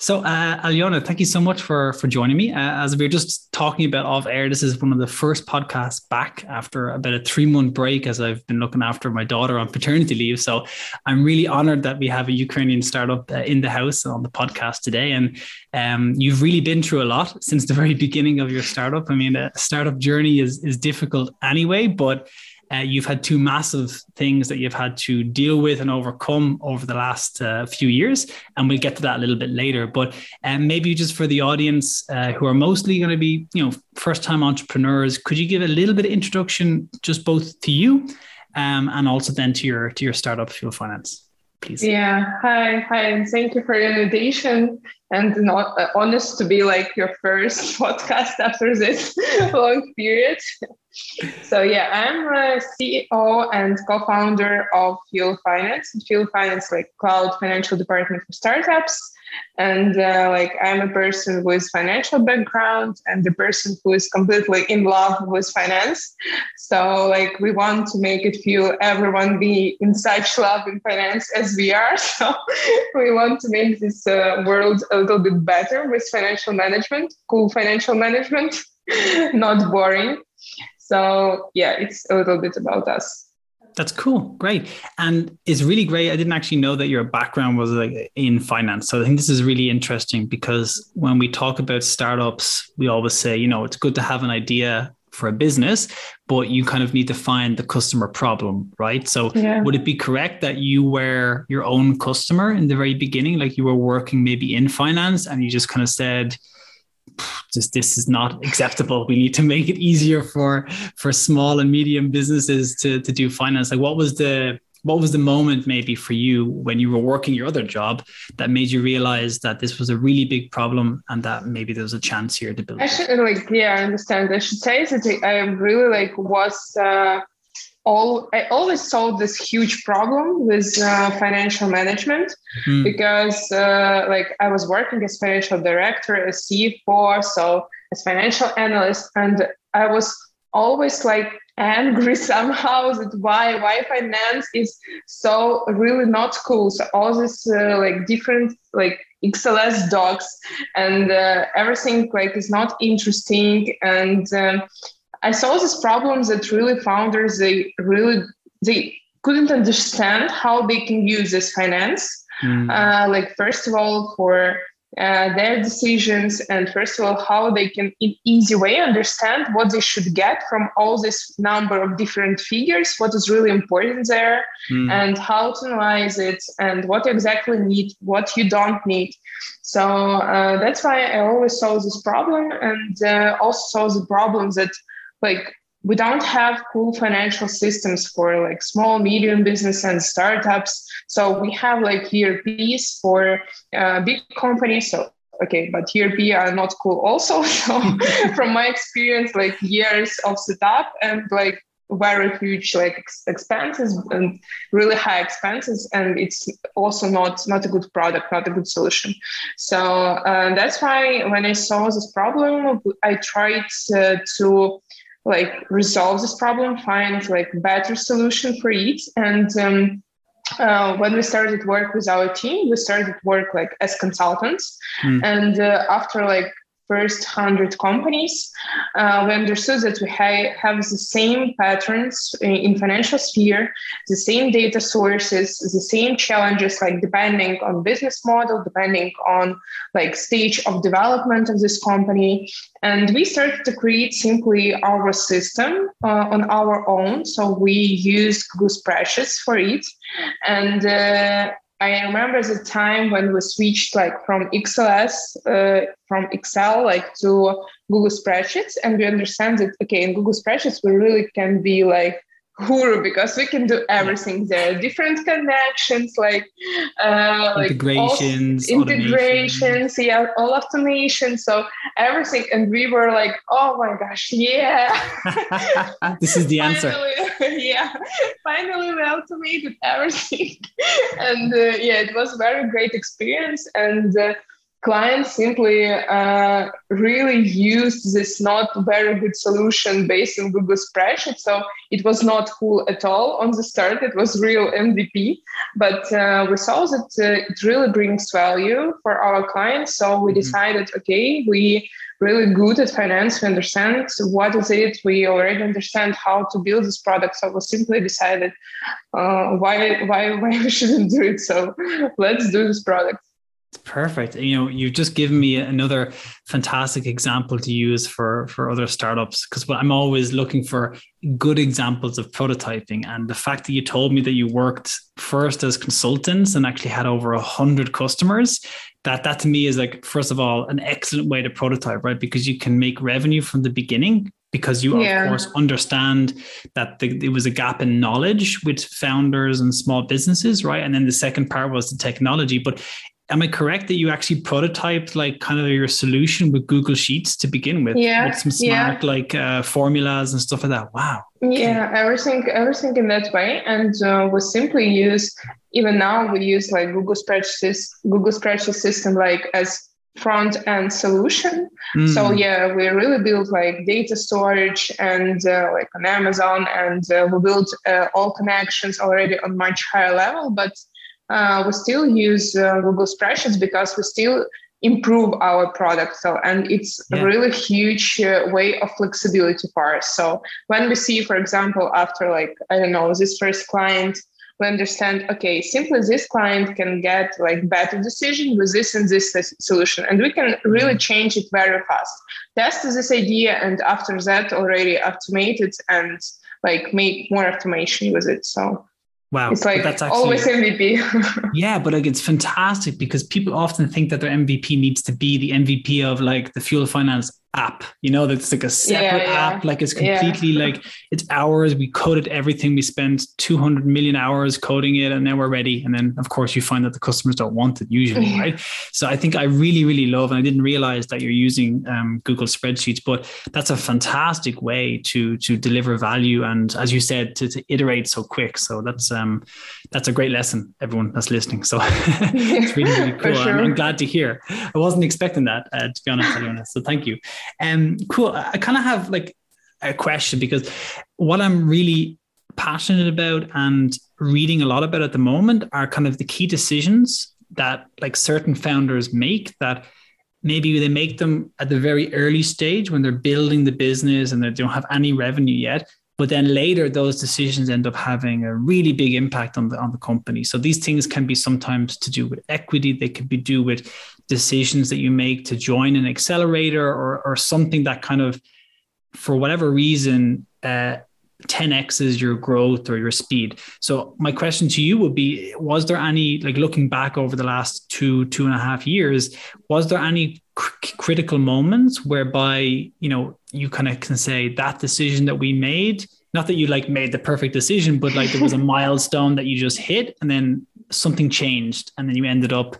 So, Alyona, thank you so much for joining me. As we were just talking about off air, this is one of the first podcasts back after about a 3-month break, as I've been looking after my daughter on paternity leave. So I'm really honored that we have a Ukrainian startup in the house on the podcast today. And you've really been through a lot since the very beginning of your startup. I mean, a startup journey is difficult anyway, but you've had two massive things that you've had to deal with and overcome over the last few years. And we'll get to that a little bit later. But maybe just for the audience who are mostly going to be, first-time entrepreneurs, could you give a little bit of introduction just both to you and also then to your startup, Fuel Finance, please? Yeah. Hi. And thank you for your invitation. And not honest to be like your first podcast after this long period. So yeah, I'm a CEO and co-founder of Fuel Finance. Fuel Finance, like cloud financial department for startups. And I'm a person with financial background and the person who is completely in love with finance. So we want to make it feel everyone be in such love in finance as we are. So we want to make this world a little bit better with financial management, cool financial management, not boring. So yeah, it's a little bit about us. That's cool. Great. And it's really great. I didn't actually know that your background was in finance. So I think this is really interesting because when we talk about startups, we always say, it's good to have an idea for a business, but you kind of need to find the customer problem, right? So yeah. Would it be correct that you were your own customer in the very beginning? Like you were working maybe in finance and you just kind of said, this is not acceptable. We need to make it easier for small and medium businesses to do finance. Like what was the moment maybe for you when you were working your other job that made you realize that this was a really big problem and that maybe there was a chance here to build? I understand. I should say that I really I always solved this huge problem with financial management because I was working as financial director, as CFO, so as financial analyst, and I was always angry somehow that why finance is so really not cool. So all this different XLS docs and everything is not interesting and. I saw this problem that really founders, they couldn't understand how they can use this finance. First of all, for their decisions and first of all, how they can in easy way understand what they should get from all this number of different figures, what is really important there and how to analyze it and what you exactly need, what you don't need. So that's why I always saw this problem and also saw the problem that we don't have cool financial systems for small, medium business and startups. So we have ERPs for big companies. So, okay, but ERP are not cool also. So from my experience, years of setup and very huge expenses and really high expenses. And it's also not a good product, not a good solution. So that's why when I saw this problem, I tried to resolve this problem, find better solution for it. And when we started work with our team, we started work as consultants. And after first 100 companies, we understood that we have the same patterns in financial sphere, the same data sources, the same challenges, depending on business model, depending on stage of development of this company. And we started to create simply our system on our own. So we used Google Spreadsheets for it. And I remember the time when we switched from Excel, to Google Spreadsheets. And we understand that, okay, in Google Spreadsheets, we really can be guru because we can do everything there. Different connections, integrations, yeah, all automation. So everything. And we were oh my gosh, yeah. This is the answer. Yeah. Finally, we automated everything. And it was a very great experience. And clients simply really used this not very good solution based on Google Spreadsheets. So it was not cool at all on the start. It was real MVP, but we saw that it really brings value for our clients. So we decided, okay, we really good at finance. We understand what is it. We already understand how to build this product. So we simply decided why we shouldn't do it. So let's do this product. Perfect. You know, you've just given me another fantastic example to use for other startups, because I'm always looking for good examples of prototyping. And the fact that you told me that you worked first as consultants and actually had over 100 customers, that to me is like, first of all, an excellent way to prototype, right? Because you can make revenue from the beginning, because you, of course, understand that it was a gap in knowledge with founders and small businesses, right? And then the second part was the technology. But am I correct that you actually prototyped like kind of your solution with Google Sheets to begin with? Yeah. With some smart like formulas and stuff like that. Wow. Okay. Yeah, everything in that way. And we simply use, even now we use like Google Spreadsheet system like as front-end solution. So yeah, we really built like data storage and like on Amazon, and we built all connections already on much higher level, but we still use Google Spreadsheets because we still improve our product. So, and it's a really huge way of flexibility for us. So when we see, for example, after like, I don't know, this first client, we understand, okay, simply this client can get like better decision with this and this solution. And we can really change it very fast. Test this idea, and after that already automate it and like make more automation with it. So wow. It's like that's actually, always MVP. Yeah, but like it's fantastic, because people often think that their MVP needs to be the MVP of like the Fuel Finance app, you know, that's like a separate app, like it's completely like it's ours. We coded everything. We spent 200 million hours coding it, and now we're ready. And then of course you find that the customers don't want it usually, right? So I think I really, really love, and I didn't realize that you're using Google Spreadsheets, but that's a fantastic way to deliver value. And as you said, to iterate so quick. So that's a great lesson, everyone that's listening. So it's really, really cool. Sure. I'm glad to hear. I wasn't expecting that, to be honest, Alyona. So thank you. Cool. I kind of have like a question, because what I'm really passionate about and reading a lot about at the moment are kind of the key decisions that like certain founders make, that maybe they make them at the very early stage when they're building the business and they don't have any revenue yet. But then later, those decisions end up having a really big impact on the company. So these things can be sometimes to do with equity. They could be do with decisions that you make to join an accelerator or something that kind of, for whatever reason, 10x's your growth or your speed. So my question to you would be, was there any, like looking back over the last two and a half years, was there any critical moments whereby, you know, you kind of can say that decision that we made, not that you like made the perfect decision, but like there was a milestone that you just hit and then something changed, and then you ended up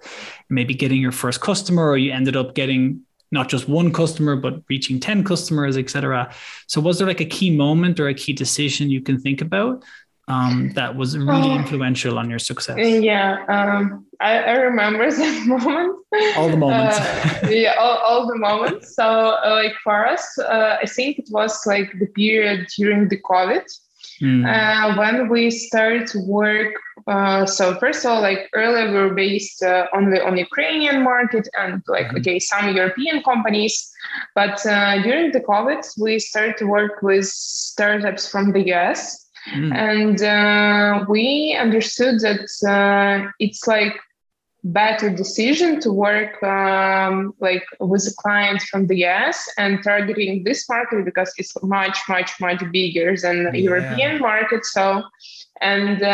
maybe getting your first customer, or you ended up getting not just one customer, but reaching 10 customers, etc. So was there like a key moment or a key decision you can think about that was really influential on your success? Yeah, I remember that moment. All the moments. all the moments. So like for us, I think it was like the period during the COVID when we started to work. So first of all, like earlier we were based only on Ukrainian market and like, okay, some European companies. But during the COVID, we started to work with startups from the US. And we understood that it's like better decision to work like with a client from the US and targeting this market, because it's much bigger than the European market. So, and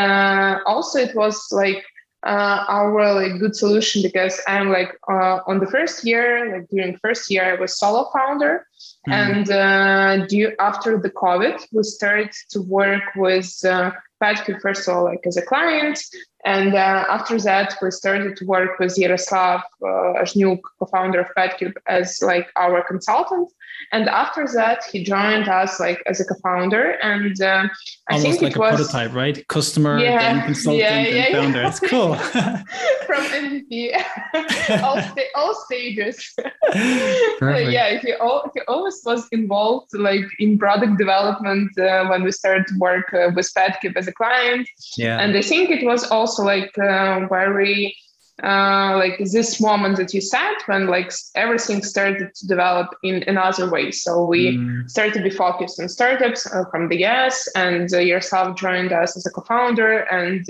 also it was like our like good solution, because I'm like on the first year, like during first year I was solo founder. And after the COVID, we started to work with Petcube, first of all, like as a client, And after that, we started to work with Yaroslav Azhnyuk, co-founder of Petcube, as like our consultant. And after that, he joined us like as a co-founder. And I think like it was a prototype, right? Customer, then consultant, and founder. It's cool. From MVP, all stages. Perfect. Yeah, he always was involved like in product development when we started to work with Petcube as a client. Yeah. And I think it was also like very like this moment that you said when like everything started to develop in another way. So we started to be focused on startups from the US, and yourself joined us as a co-founder, and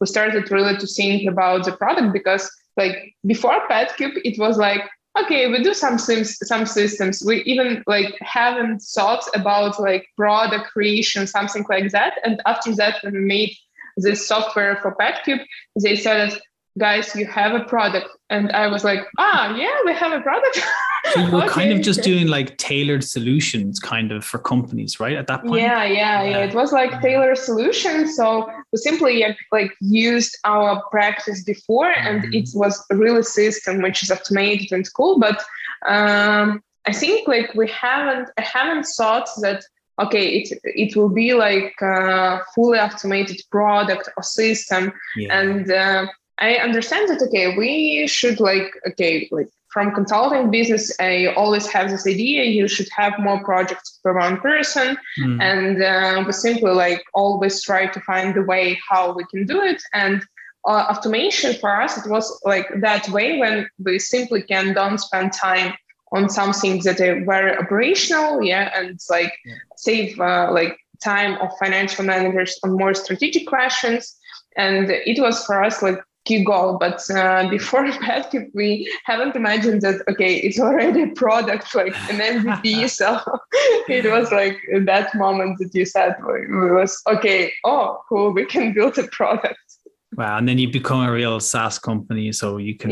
we started really to think about the product, because like before Petcube, it was like, okay, we do some systems. We even like haven't thought about like product creation, something like that. And after that, when we made this software for Petcube, they said, guys, you have a product. And I was like, we have a product. So you were kind of just doing like tailored solutions kind of for companies, right? At that point? Yeah. It was like tailored solutions. So we simply like used our practice before, and it was really a system which is automated and cool. But I think like I haven't thought that, okay, it will be like a fully automated product or system. Yeah. And I understand that, okay, we should like from consulting business, I always have this idea, you should have more projects per one person. And we simply like always try to find the way how we can do it. And automation for us, it was like that way when we simply don't spend time on some things that are very operational, and like save like time of financial managers on more strategic questions. And it was for us like key goal. But before Petcube, we haven't imagined that, okay, it's already a product, like an MVP. So it was like that moment that you said, cool, we can build a product. Wow. And then you become a real SaaS company. So you can,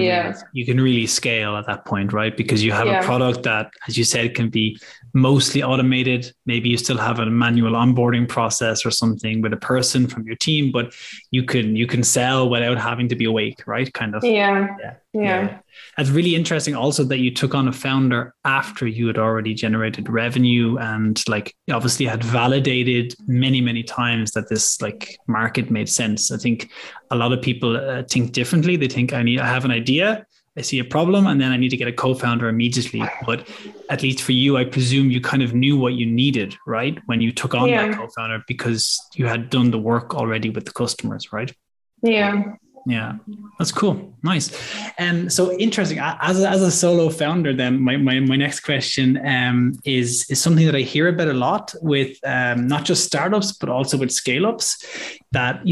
you can really scale at that point, right? Because you have a product that, as you said, can be mostly automated. Maybe you still have a manual onboarding process or something with a person from your team, but you can sell without having to be awake, right? Kind of. Yeah. That's really interesting also that you took on a founder after you had already generated revenue and like obviously had validated many, many times that this like market made sense. I think a lot of people think differently. They think I have an idea, I see a problem, and then I need to get a co-founder immediately. But at least for you, I presume you kind of knew what you needed, right? When you took on that co-founder, because you had done the work already with the customers, right? Yeah, that's cool. Nice. So interesting. As a solo founder, then my next question is something that I hear about a lot with not just startups, but also with scale-ups, that,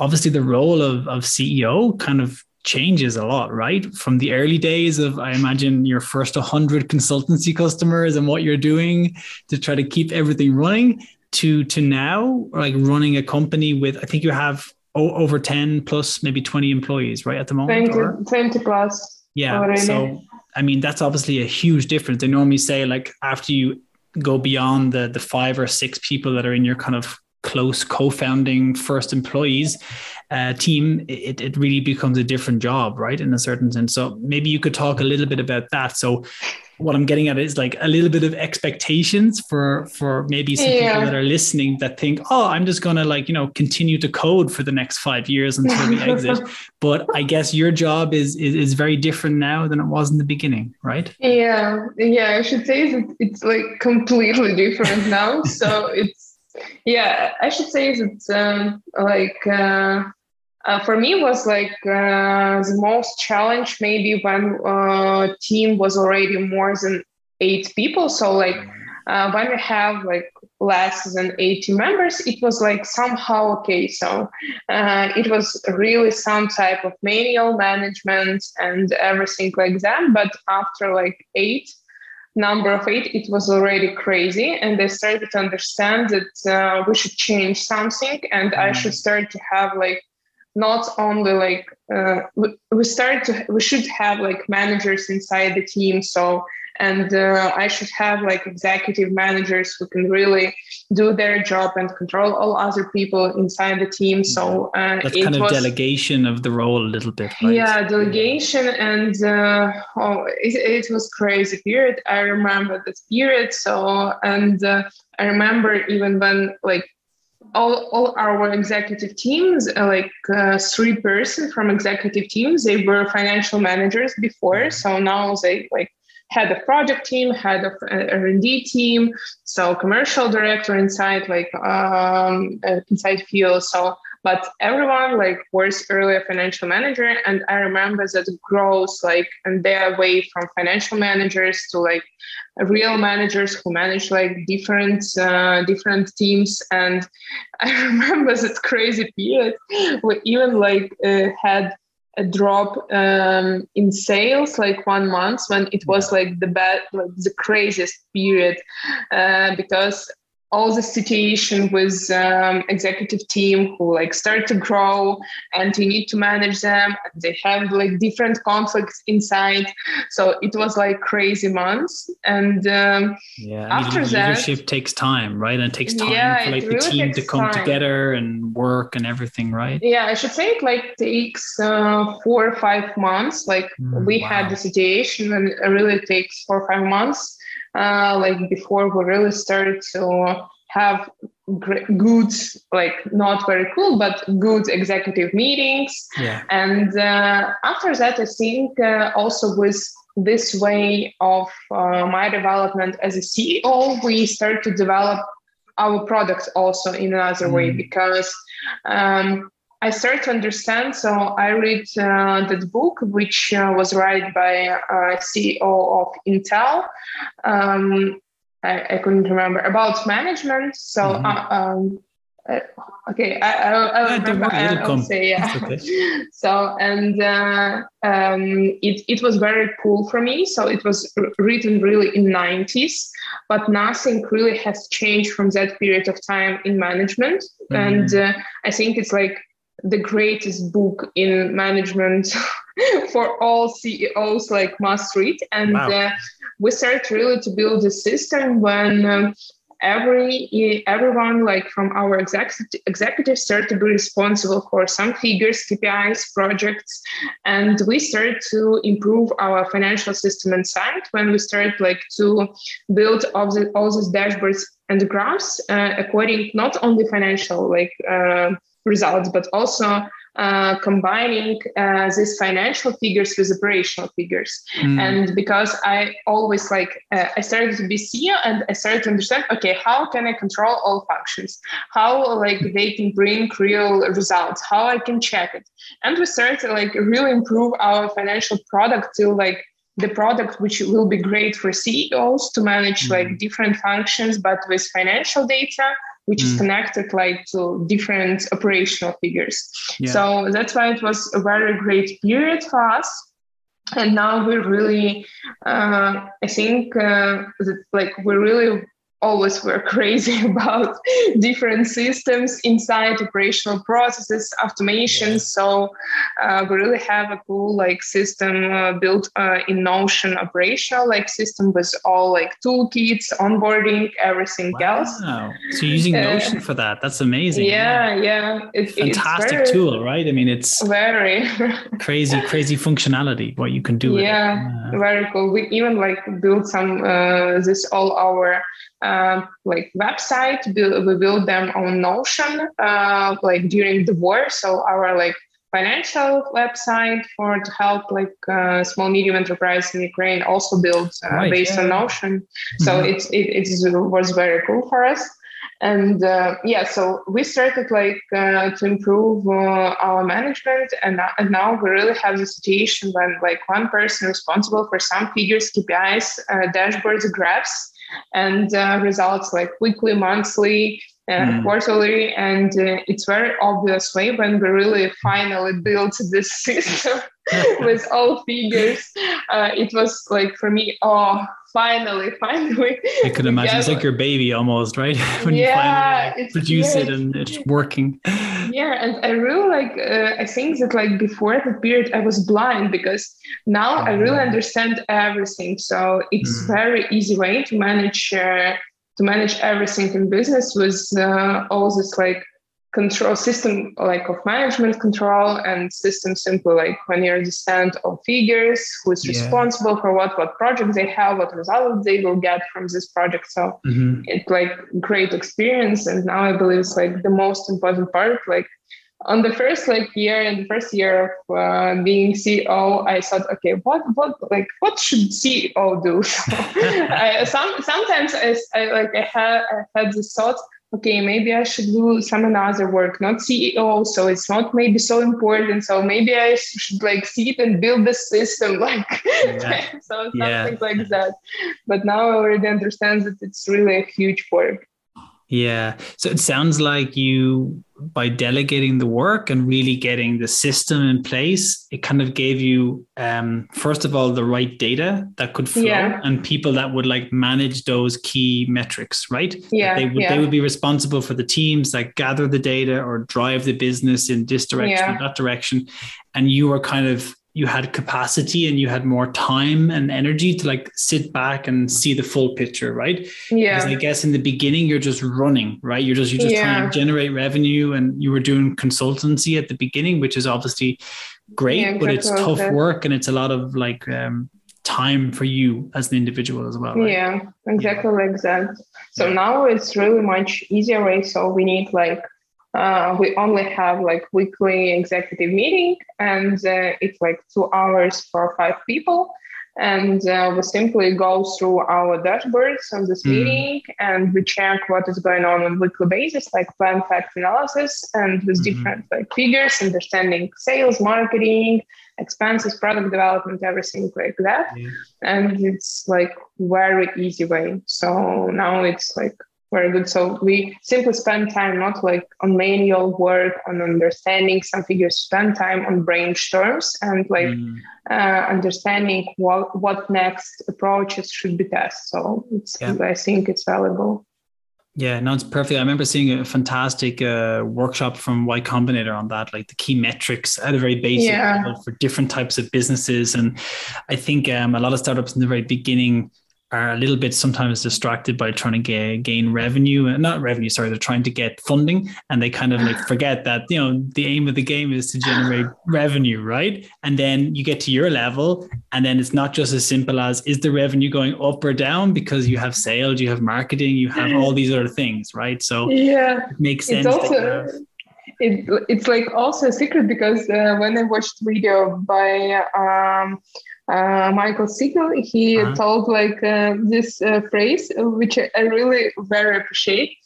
obviously the role of CEO kind of changes a lot, right? From the early days of, I imagine, your first 100 consultancy customers and what you're doing to try to keep everything running to now, like running a company with, I think you have over 10 plus maybe 20 employees, right? At the moment, 20 plus. Yeah. Already. So, I mean, that's obviously a huge difference. They normally say like after you go beyond the 5 or 6 people that are in your kind of close co-founding first employees team, it really becomes a different job, right? In a certain sense. So maybe you could talk a little bit about that. So what I'm getting at is like a little bit of expectations for maybe some people that are listening that think, I'm just going to like, continue to code for the next 5 years until we exit. But I guess your job is very different now than it was in the beginning, right? Yeah. I should say that it's like completely different now. So it's, I should say that for me was like the most challenge maybe when team was already more than 8 people. So like when we have like less than 80 members, it was like somehow okay. So it was really some type of manual management and everything like that. But after like 8, number of 8, it was already crazy. And I started to understand that we should change something, and I should start to have like not only like we should have like managers inside the team. So And I should have like executive managers who can really do their job and control all other people inside the team. So that's kind of delegation of the role a little bit. Right? Yeah, delegation. And it was crazy period. I remember this period. So, and I remember even when like all our executive teams, like 3 person from executive teams, they were financial managers before. So now they like head of project team, head of R&D team, so commercial director inside like inside Fuel. So, but everyone like was earlier financial manager, and I remember that growth like and their way from financial managers to like real managers who manage like different teams. And I remember that crazy period. We even like had a drop in sales like 1 month when it was like the craziest period because all the situation with executive team who like start to grow and you need to manage them. They have like different conflicts inside. So it was like crazy months. And after that, leadership takes time, right? And it takes time for like the team to come together and work and everything, right? Yeah, I should say it like takes 4 or 5 months. Like we had the situation and it really takes 4 or 5 months. Like before we really started to have good, like not very cool, but good executive meetings. Yeah. And after that, I think also with this way of my development as a CEO, we started to develop our product also in another way because I started to understand. So I read that book, which was written by CEO of Intel. I couldn't remember about management. So, okay. I remember. I'll say, yeah. Okay. So, and it was very cool for me. So it was written really in 90s, but nothing really has changed from that period of time in management. Mm-hmm. And I think it's like the greatest book in management for all CEOs, like must read. And we started really to build a system when everyone like from our executive started to be responsible for some figures, KPIs, projects. And we started to improve our financial system inside when we started like to build all these dashboards and the graphs according not only financial like results, but also combining these financial figures with operational figures. And because I always like, I started to be CEO and I started to understand, okay, how can I control all functions? How like they can bring real results? How I can check it? And we started to like really improve our financial product to like the product which will be great for CEOs to manage like different functions, but with financial data, which is connected like to different operational figures. Yeah. So that's why it was a very great period for us. And now we really, I think that, like we really always were crazy about different systems inside operational processes, automation. Yeah. So we really have a cool like system built in Notion, operational like system with all like toolkits, onboarding, everything else. So you're using Notion for that. That's amazing. Yeah. It's fantastic tool, right? I mean, it's very crazy functionality, what you can do with it. Yeah, very cool. We even like built some, this all our like website, we build them on Notion like during the war. So our like financial website for to help like small medium enterprise in Ukraine also built based on Notion. So it was very cool for us. And so we started like to improve our management, and now we really have the situation when like one person responsible for some figures, KPIs, dashboards, graphs, and results like weekly, monthly, quarterly, and it's very obvious way when we really finally built this system with all figures. It was like for me, oh, finally. I could imagine it's like your baby almost, right? When you finally produce it and it's working. Yeah, and I really like, I think that like before the period I was blind, because now I really understand everything. So it's very easy way to manage everything in business with all this like control system, like of management control and system simple, like when you understand all figures, who's responsible for what project they have, what results they will get from this project. So it's like great experience. And now I believe it's like the most important part. Like on the first year of being CEO, I thought, okay, what should CEO do? So I had this thought, okay, maybe I should do some another work, not CEO, so it's not maybe so important. So maybe I should like sit and build the system, like so something like that. But now I already understand that it's really a huge work. Yeah. So it sounds like you, by delegating the work and really getting the system in place, it kind of gave you, first of all, the right data that could flow and people that would like manage those key metrics, right? Yeah. They would be responsible for the teams that gather the data or drive the business in this direction or that direction. And you were kind of, you had capacity and you had more time and energy to like sit back and see the full picture, right? Yeah. Because I guess in the beginning, you're just running, right? You're just trying to generate revenue, and you were doing consultancy at the beginning, which is obviously great, but it's tough work and it's a lot of like time for you as an individual as well. Right? Yeah, exactly like that. So now it's really much easier way. So we need like, we only have like weekly executive meeting, and it's like 2 hours for 5 people. And we simply go through our dashboards of this meeting, and we check what is going on weekly basis, like plan fact analysis, and with different like figures, understanding sales, marketing, expenses, product development, everything like that. Yeah. And it's like very easy way. So now it's like very good. So we simply spend time not like on manual work, on understanding some figures, spend time on brainstorms and like understanding what next approaches should be tested. So it's, I think it's valuable. Yeah, no, it's perfect. I remember seeing a fantastic workshop from Y Combinator on that, like the key metrics at a very basic level for different types of businesses. And I think a lot of startups in the very beginning are a little bit sometimes distracted by trying to gain revenue and they're trying to get funding, and they kind of like forget that, you know, the aim of the game is to generate revenue, right? And then you get to your level, and then it's not just as simple as is the revenue going up or down, because you have sales, you have marketing, you have all these other things, right? So it makes sense. It's like also a secret, because when I watched video by Michael Siegel, he told like this phrase, which I really very appreciate.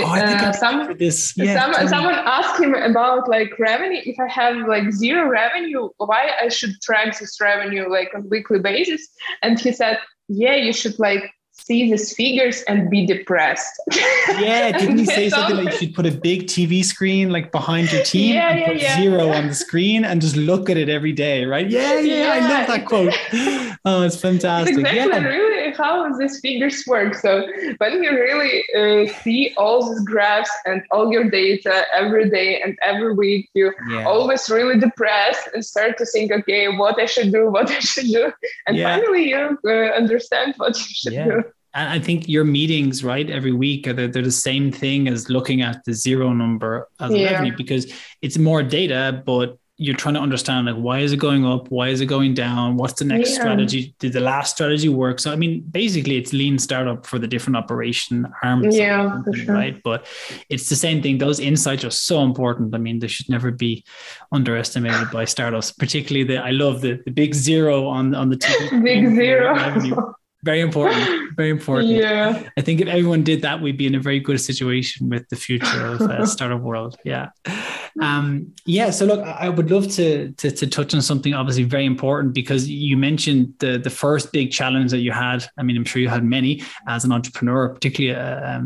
Someone asked him about like revenue. If I have like zero revenue, why I should track this revenue like on weekly basis? And he said, yeah, you should like see these figures and be depressed. Yeah, didn't he say something like you should put a big TV screen like behind your team and put zero on the screen and just look at it every day, right? Yeah. I love that quote. Oh, it's fantastic. It's exactly really how these figures work. So when you really see all these graphs and all your data every day and every week, you always really depressed and start to think, okay, what I should do. And finally you understand what you should do. And I think your meetings, right, every week, they're the same thing as looking at the zero number as revenue, because it's more data, but you're trying to understand like, why is it going up? Why is it going down? What's the next strategy? Did the last strategy work? So, I mean, basically it's lean startup for the different operation arms, right? But it's the same thing. Those insights are so important. I mean, they should never be underestimated by startups, particularly I love the big zero on the TV. Big zero. Very important. Very important. Yeah. I think if everyone did that, we'd be in a very good situation with the future of startup world. Yeah. Yeah. So look, I would love to touch on something obviously very important, because you mentioned the first big challenge that you had. I mean, I'm sure you had many as an entrepreneur, particularly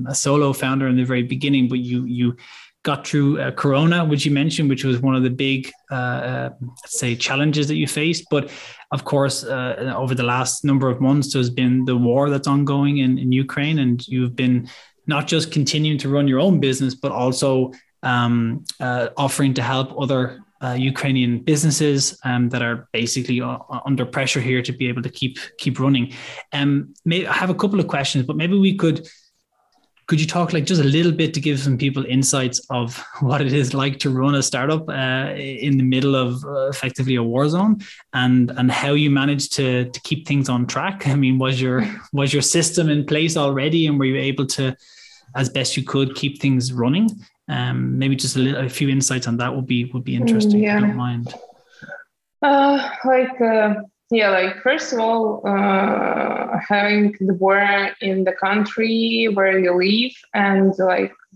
a solo founder in the very beginning, but you got through Corona, which you mentioned, which was one of the big, let's say, challenges that you faced. But of course, over the last number of months, there's been the war that's ongoing in Ukraine, and you've been not just continuing to run your own business, but also offering to help other Ukrainian businesses that are basically under pressure here to be able to keep running. I have a couple of questions, but maybe we could. Could you talk like just a little bit to give some people insights of what it is like to run a startup in the middle of effectively a war zone, and how you managed to keep things on track? I mean, was your system in place already, and were you able to, as best you could, keep things running? Maybe just a few insights on that would be interesting. Yeah. If you don't mind. First of all, having the war in the country where you live, and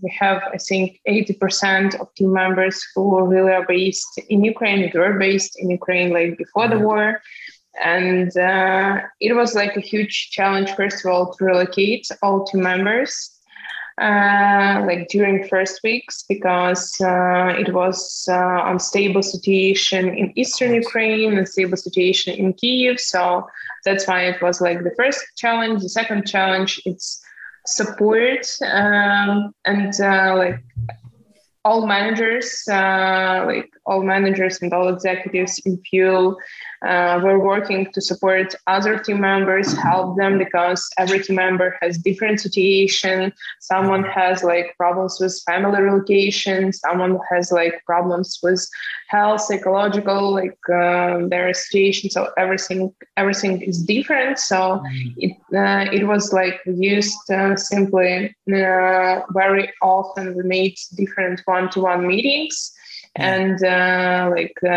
we have, I think, 80% of team members who really are based in Ukraine, who were based in Ukraine before the war. And it was a huge challenge, first of all, to relocate all team members. During first weeks, because it was unstable situation in eastern Ukraine, unstable situation in Kyiv. So that's why it was the first challenge. The second challenge, it's support, and all managers and all executives in Fuel were working to support other team members, help them, because every team member has different situation. Someone has problems with family relocation. Someone has problems with health, psychological, their situation. So everything is different. So it was used simply very often. We made different one-to-one meetings, and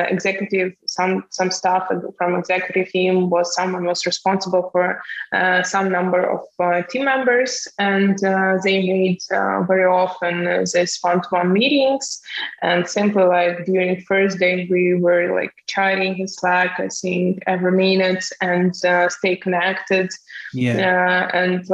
executive, some staff from executive team was responsible for some number of team members, and they made very often these one-to-one meetings. And simply during first day we were chatting in Slack, I think, every minute, and stay connected. And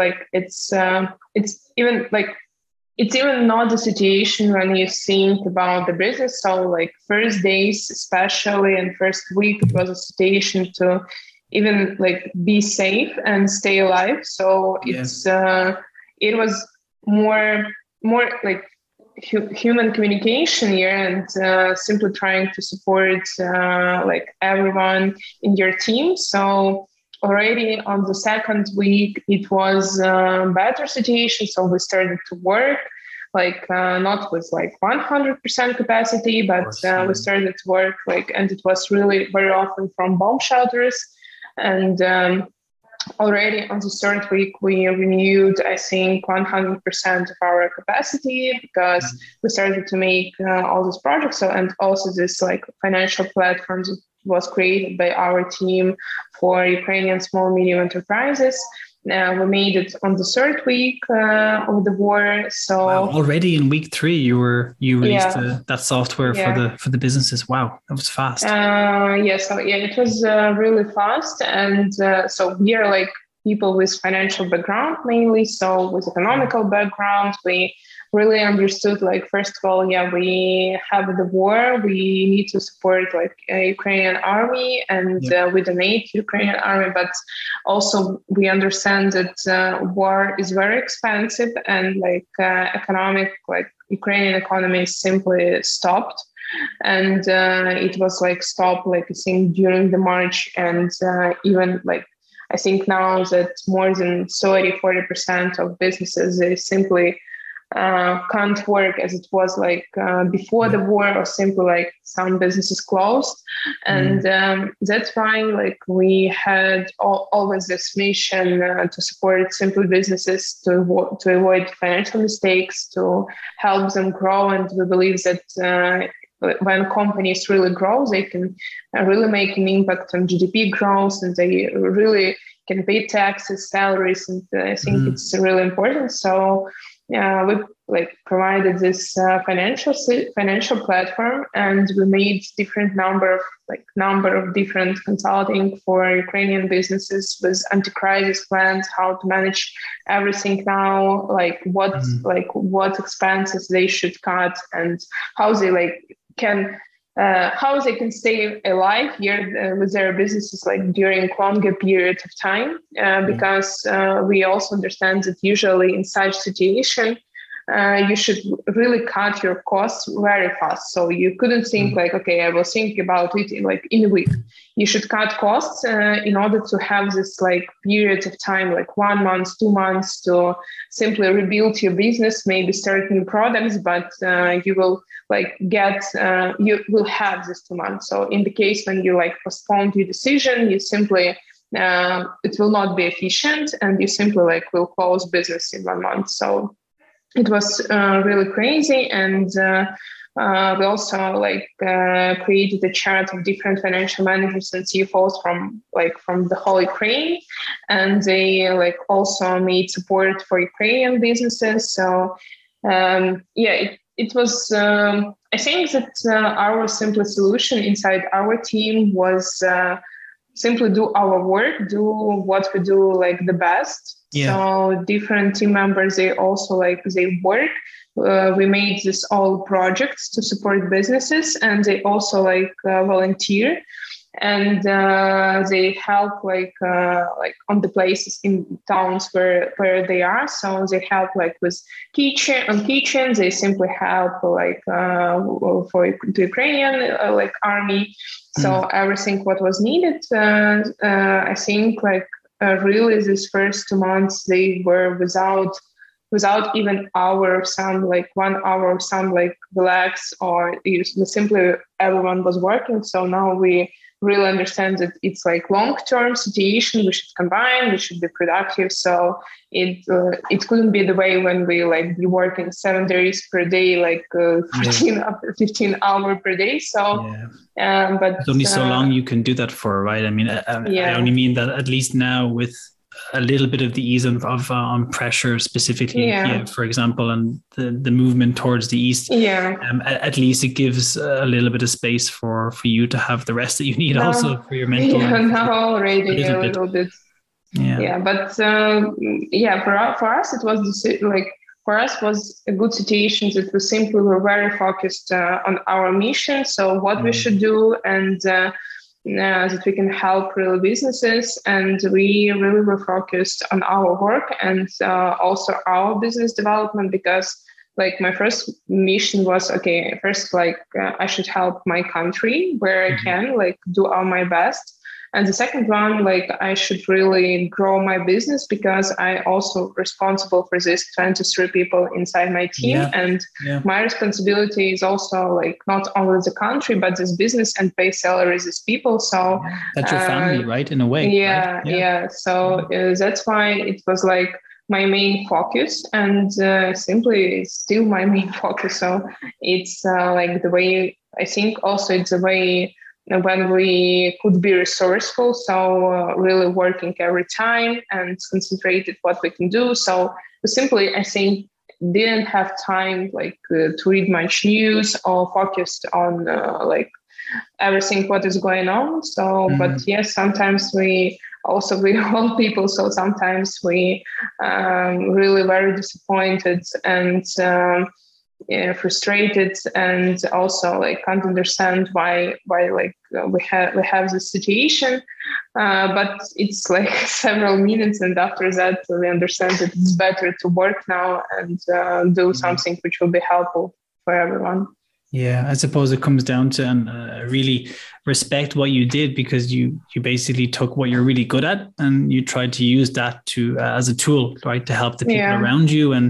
it's even not the situation when you think about the business. So first days, especially, and first week, it was a situation to even be safe and stay alive. So it's it was more human communication here, and simply trying to support everyone in your team. So already on the second week, it was a better situation. So we started to work, not with 100% capacity, but we started to work, and it was really very often from bomb shelters. And already on the third week, we renewed, I think, 100% of our capacity, because we started to make all these projects. So, and also this financial platforms was created by our team for Ukrainian small medium enterprises. We made it on the third week of the war. So already in week 3, you released that software for the businesses. Wow, that was fast. It was really fast, and so we are people with financial background mainly. So with economical background, we really understood, first of all, we have the war, we need to support Ukrainian army, and we donate Ukrainian army, but also we understand that war is very expensive, and Ukrainian economy is simply stopped. And it was stopped, I think, during the March, and even I think now that more than 30-40% of businesses, they simply can't work as it was before the war, or simply some businesses closed. And that's why we had always this mission to support simple businesses to avoid financial mistakes, to help them grow. And we believe that when companies really grow, they can really make an impact on GDP growth, and they really can pay taxes, salaries, and I think it's really important. So we provided this financial platform, and we made different number of different consulting for Ukrainian businesses with anti-crisis plans, how to manage everything now, what expenses they should cut, and how they can stay alive here with their businesses during longer periods of time, because we also understand that usually in such situation you should really cut your costs very fast. So you couldn't think I will think about it in a week. You should cut costs in order to have this period of time, 1 month, 2 months, to simply rebuild your business, maybe start new products, but you will you will have this 2 months. So in the case when you postpone your decision, you simply it will not be efficient, and you simply will close business in 1 month. So it was really crazy, and we also created a chart of different financial managers and CFOs from the whole Ukraine, and they also made support for Ukrainian businesses. So it was, I think that our simplest solution inside our team was simply do our work, do what we do the best. Yeah. So different team members, they also they work. We made this all projects to support businesses, and they also volunteer, and they help on the places in towns where they are. So they help with kitchen. They simply help for the Ukrainian army. So everything what was needed. I think really these first 2 months they were without even hour of some 1 hour of some relax, or simply everyone was working. So now we really understand that it's long-term situation. We should combine. We should be productive. So it couldn't be the way when we be working 7 days per day, 15 hours per day. So, but it's only so long you can do that for, right? I mean, I only mean that at least now with a little bit of the ease of on pressure, specifically in Kiev, for example, and the movement towards the east. Yeah. At least it gives a little bit of space for you to have the rest that you need, also for your mental. Yeah, now already a little bit. Yeah. Yeah, but for us was a good situation that we simply were very focused on our mission. So what we should do, and that we can help real businesses, and we really were focused on our work and also our business development, because my first mission was I should help my country where I can do all my best, and the second one I should really grow my business, because I also responsible for this 23 people inside my team, my responsibility is also not only the country but this business, and pay salaries these people. So that's your family, right, in a way? So that's why it was my main focus, and simply it's still my main focus. So it's the way I think, also it's the way when we could be resourceful, so really working every time and concentrated what we can do. So simply, I think, didn't have time to read much news or focused on everything what is going on. So, but yes, sometimes we all people. So sometimes we really very disappointed and frustrated, and also can't understand why we have this situation, but it's several minutes, and after that we understand that it's better to work now and do something which will be helpful for everyone. Yeah, I suppose it comes down to really respect what you did, because you basically took what you're really good at and you tried to use that to as a tool, right, to help the people around you. And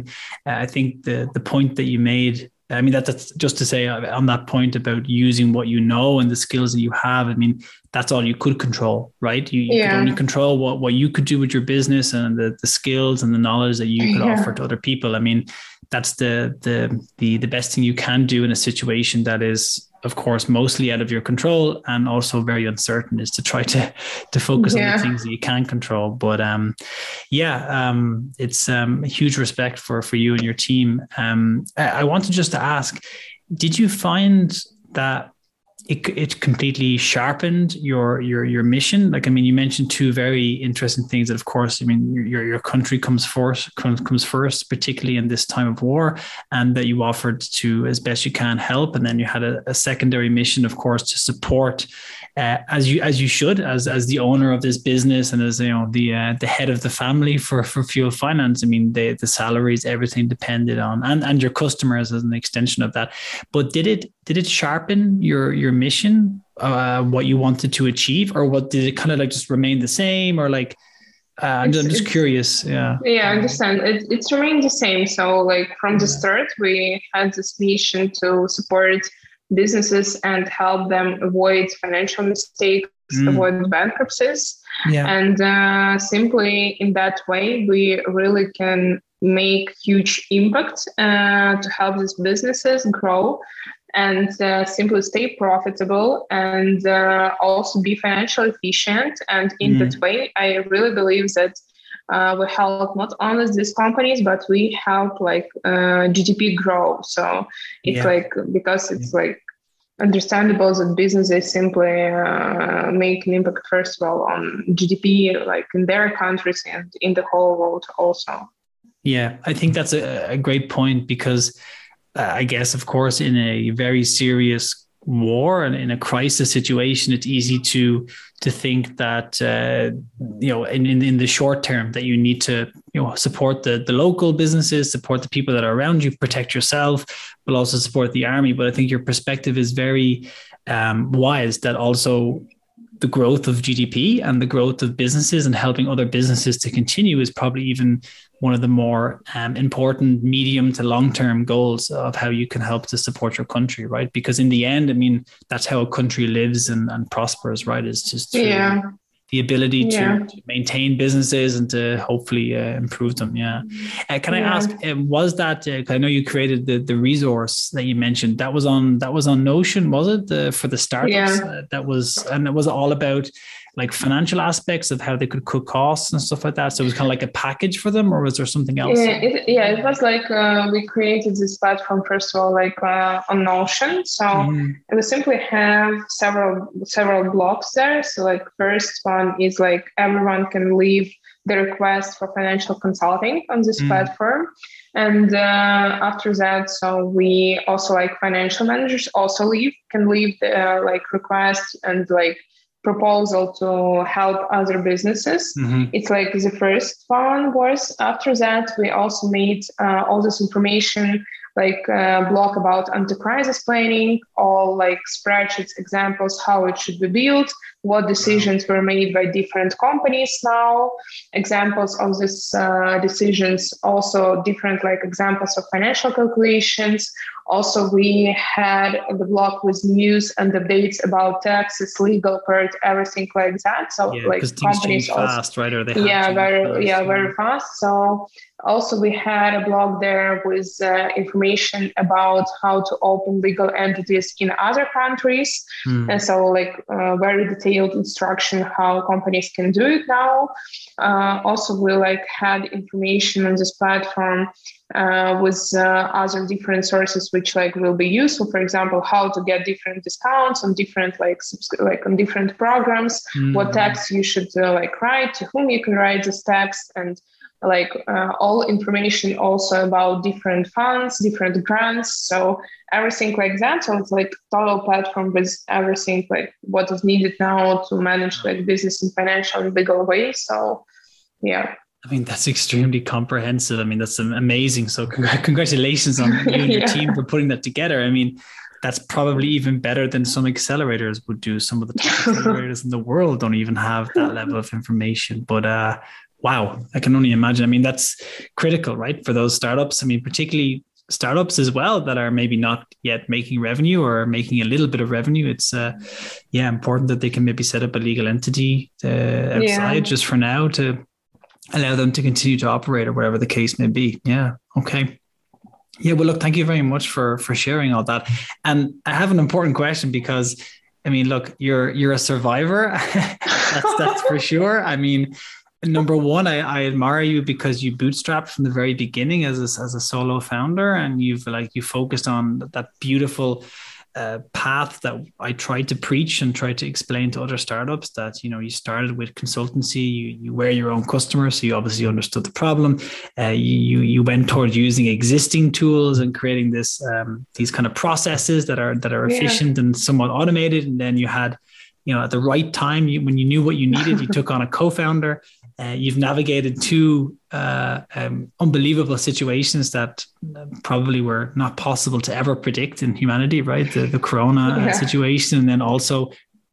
I think the point that you made, I mean, that's just to say on that point about using what you know and the skills that you have. I mean, that's all you could control, right? You could only control what you could do with your business and the skills and the knowledge that you could offer to other people. I mean, that's the best thing you can do in a situation that is of course, mostly out of your control and also very uncertain, is to try to focus on the things that you can control. But it's a huge respect for you and your team. I wanted just to ask, did you find that it completely sharpened your mission? Like, I mean, you mentioned two very interesting things that, of course, I mean, your country comes first, particularly in this time of war, and that you offered to, as best you can, help. And then you had a secondary mission, of course, to support, as you should, as the owner of this business and as, you know, the head of the family for Fuel Finance. I mean, the salaries, everything depended on, and your customers as an extension of that. But did it sharpen your mission, what you wanted to achieve, or what did it kind of like just remain the same, or like I'm just curious. Yeah, I understand. It's remained the same. So like from the start, we had this mission to support businesses and help them avoid financial mistakes, avoid bankruptcies, and simply in that way we really can make huge impact to help these businesses grow and simply stay profitable and also be financially efficient. And in that way, I really believe that we help not only these companies, but we help like GDP grow. So it's like, because it's like understandable that businesses simply make an impact, first of all, on GDP, like in their countries and in the whole world also. Yeah, I think that's a great point, because I guess, of course, in a very serious war and in a crisis situation, it's easy to think that, you know, in the short term, that you need to, you know, support the local businesses, support the people that are around you, protect yourself, but also support the army. But I think your perspective is very wise, that also the growth of GDP and the growth of businesses and helping other businesses to continue is probably even one of the more important medium to long-term goals of how you can help to support your country, right? Because in the end, I mean, that's how a country lives and prospers, right? It's just through the ability to maintain businesses and to hopefully improve them. Yeah. Can I ask, was that, I know you created the resource that you mentioned, that was on Notion, was it? For the startups? And it was all about like financial aspects of how they could cut costs and stuff like that. So it was kind of like a package for them, or was there something else? It was like we created this platform, first of all, like on Notion. So we simply have several blocks there. So like first one is like everyone can leave the request for financial consulting on this platform. And after that, so we also like financial managers can leave the like request and like proposal to help other businesses. It's like the first one was. After that, we also made all this information, like a blog about enterprise planning, all like spreadsheets, examples, how it should be built, what decisions were made by different companies now, examples of these decisions, also different like examples of financial calculations. Also, we had the blog with news and updates about taxes, legal part, everything like that. So like companies also fast, right? Or they very fast. So also we had a blog there with information about how to open legal entities in other countries. And so like very detailed instruction how companies can do it now. Also, we like had information on this platform with other different sources which like will be useful, for example, how to get different discounts on different on different programs, what tax you should like write, to whom you can write this tax, and like all information also about different funds, different grants, so everything like that. So it's like total platform with everything like what is needed now to manage like business in financial and legal way. So I mean, that's extremely comprehensive. I mean, that's amazing. So congratulations on you and your team for putting that together. I mean, that's probably even better than some accelerators would do. Some of the top accelerators in the world don't even have that level of information. But wow, I can only imagine. I mean, that's critical, right? For those startups. I mean, particularly startups as well that are maybe not yet making revenue or making a little bit of revenue. It's important that they can maybe set up a legal entity outside just for now to allow them to continue to operate or whatever the case may be. Yeah. Okay. Yeah, well, look, thank you very much for sharing all that. And I have an important question because, I mean, look, you're a survivor. that's for sure. I mean, number one, I admire you because you bootstrapped from the very beginning as a solo founder, and you focused on that beautiful path that I tried to preach and tried to explain to other startups that, you know, you started with consultancy, you were your own customer. So you obviously understood the problem. You went towards using existing tools and creating this, these kind of processes that are efficient and somewhat automated. And then you had, you know, at the right time, when you knew what you needed, you took on a co-founder. You've navigated two unbelievable situations that probably were not possible to ever predict in humanity, right? The Corona situation, and then also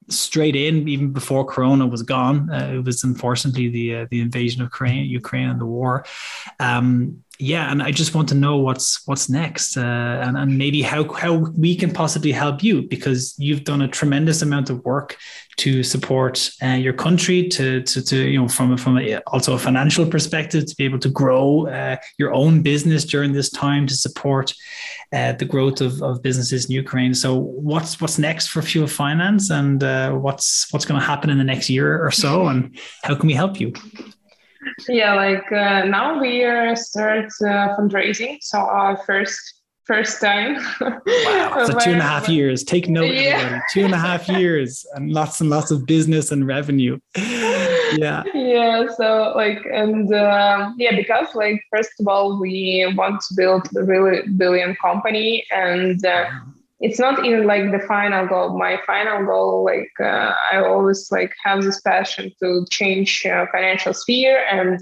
straight in, even before Corona was gone, it was unfortunately the invasion of Ukraine and the war. And I just want to know what's next, and maybe how we can possibly help you, because you've done a tremendous amount of work to support your country, to you know, from a, also a financial perspective, to be able to grow your own business during this time, to support the growth of businesses in Ukraine. So what's next for Fuel Finance, and what's going to happen in the next year or so, and how can we help you? Yeah, now we start fundraising. So our first time. Wow, so 2.5 years. Take note, everybody. 2.5 years and lots of business and revenue. Yeah. Yeah. So because first of all, we want to build a really billion company, and it's not even the final goal. My final goal, I always have this passion to change financial sphere, and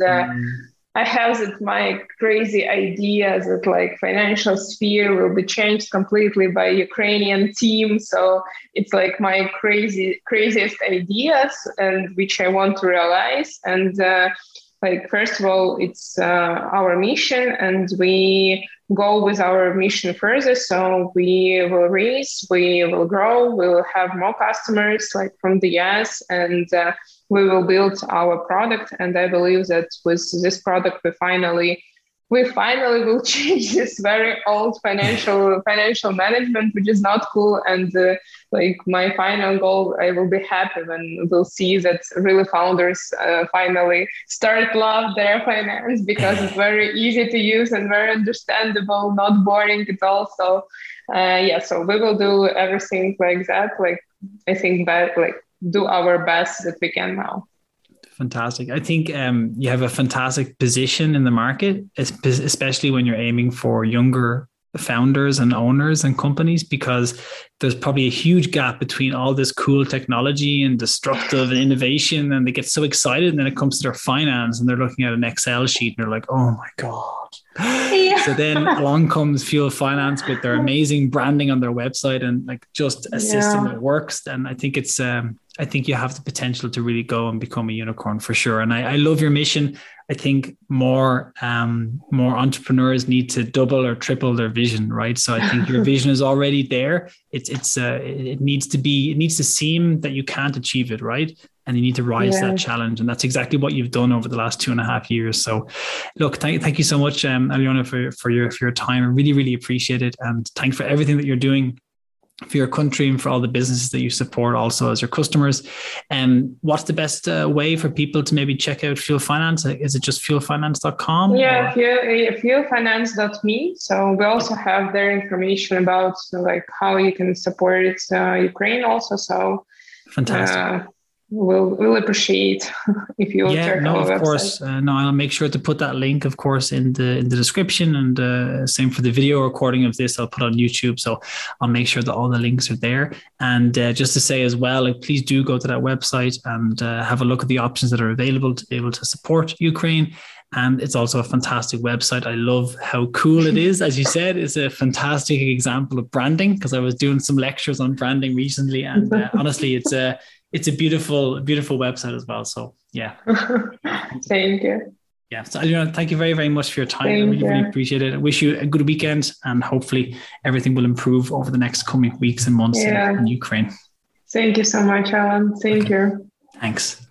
I have my crazy idea that financial sphere will be changed completely by Ukrainian team. So it's my craziest ideas, and which I want to realize. And first of all, it's our mission, and we go with our mission further. So we will raise, we will grow, we will have more customers from the US, and we will build our product. And I believe that with this product, we finally will change this very old financial management, which is not cool. And my final goal, I will be happy when we'll see that really founders finally start love their finance, because it's very easy to use and very understandable, not boring at all. So so we will do everything like that. I think that do our best that we can now. Fantastic. I think you have a fantastic position in the market, especially when you're aiming for younger founders and owners and companies, because there's probably a huge gap between all this cool technology and disruptive and innovation, and they get so excited, and then it comes to their finance and they're looking at an Excel sheet and they're like, oh my God. Yeah. So then along comes Fuel Finance with their amazing branding on their website and just a system that works. And I think it's I think you have the potential to really go and become a unicorn for sure. And I love your mission. I think more entrepreneurs need to double or triple their vision, right? So I think your vision is already there. It needs to seem that you can't achieve it, right? And you need to rise to that challenge. And that's exactly what you've done over the last 2.5 years. So look, thank you so much, Alyona, for your time. I really, really appreciate it. And thanks for everything that you're doing for your country and for all the businesses that you support also as your customers. And what's the best way for people to maybe check out Fuel Finance? Is it just fuelfinance.com? Yeah, fuelfinance.me. So we also have their information about how you can support Ukraine also. So fantastic. We'll appreciate if you check out our website. Course. I'll make sure to put that link, of course, in the description, and same for the video recording of this. I'll put on YouTube, so I'll make sure that all the links are there. And just to say as well, please do go to that website and have a look at the options that are available to be able to support Ukraine. And it's also a fantastic website. I love how cool it is. As you said, it's a fantastic example of branding, because I was doing some lectures on branding recently, and honestly, it's a beautiful website as well. So yeah. Thank you. Yeah. So Alyona, thank you very, very much for your time. Thank I really, really appreciate it. I wish you a good weekend, and hopefully everything will improve over the next coming weeks and months in Ukraine. Thank you so much, Alan. Thank you. Thanks.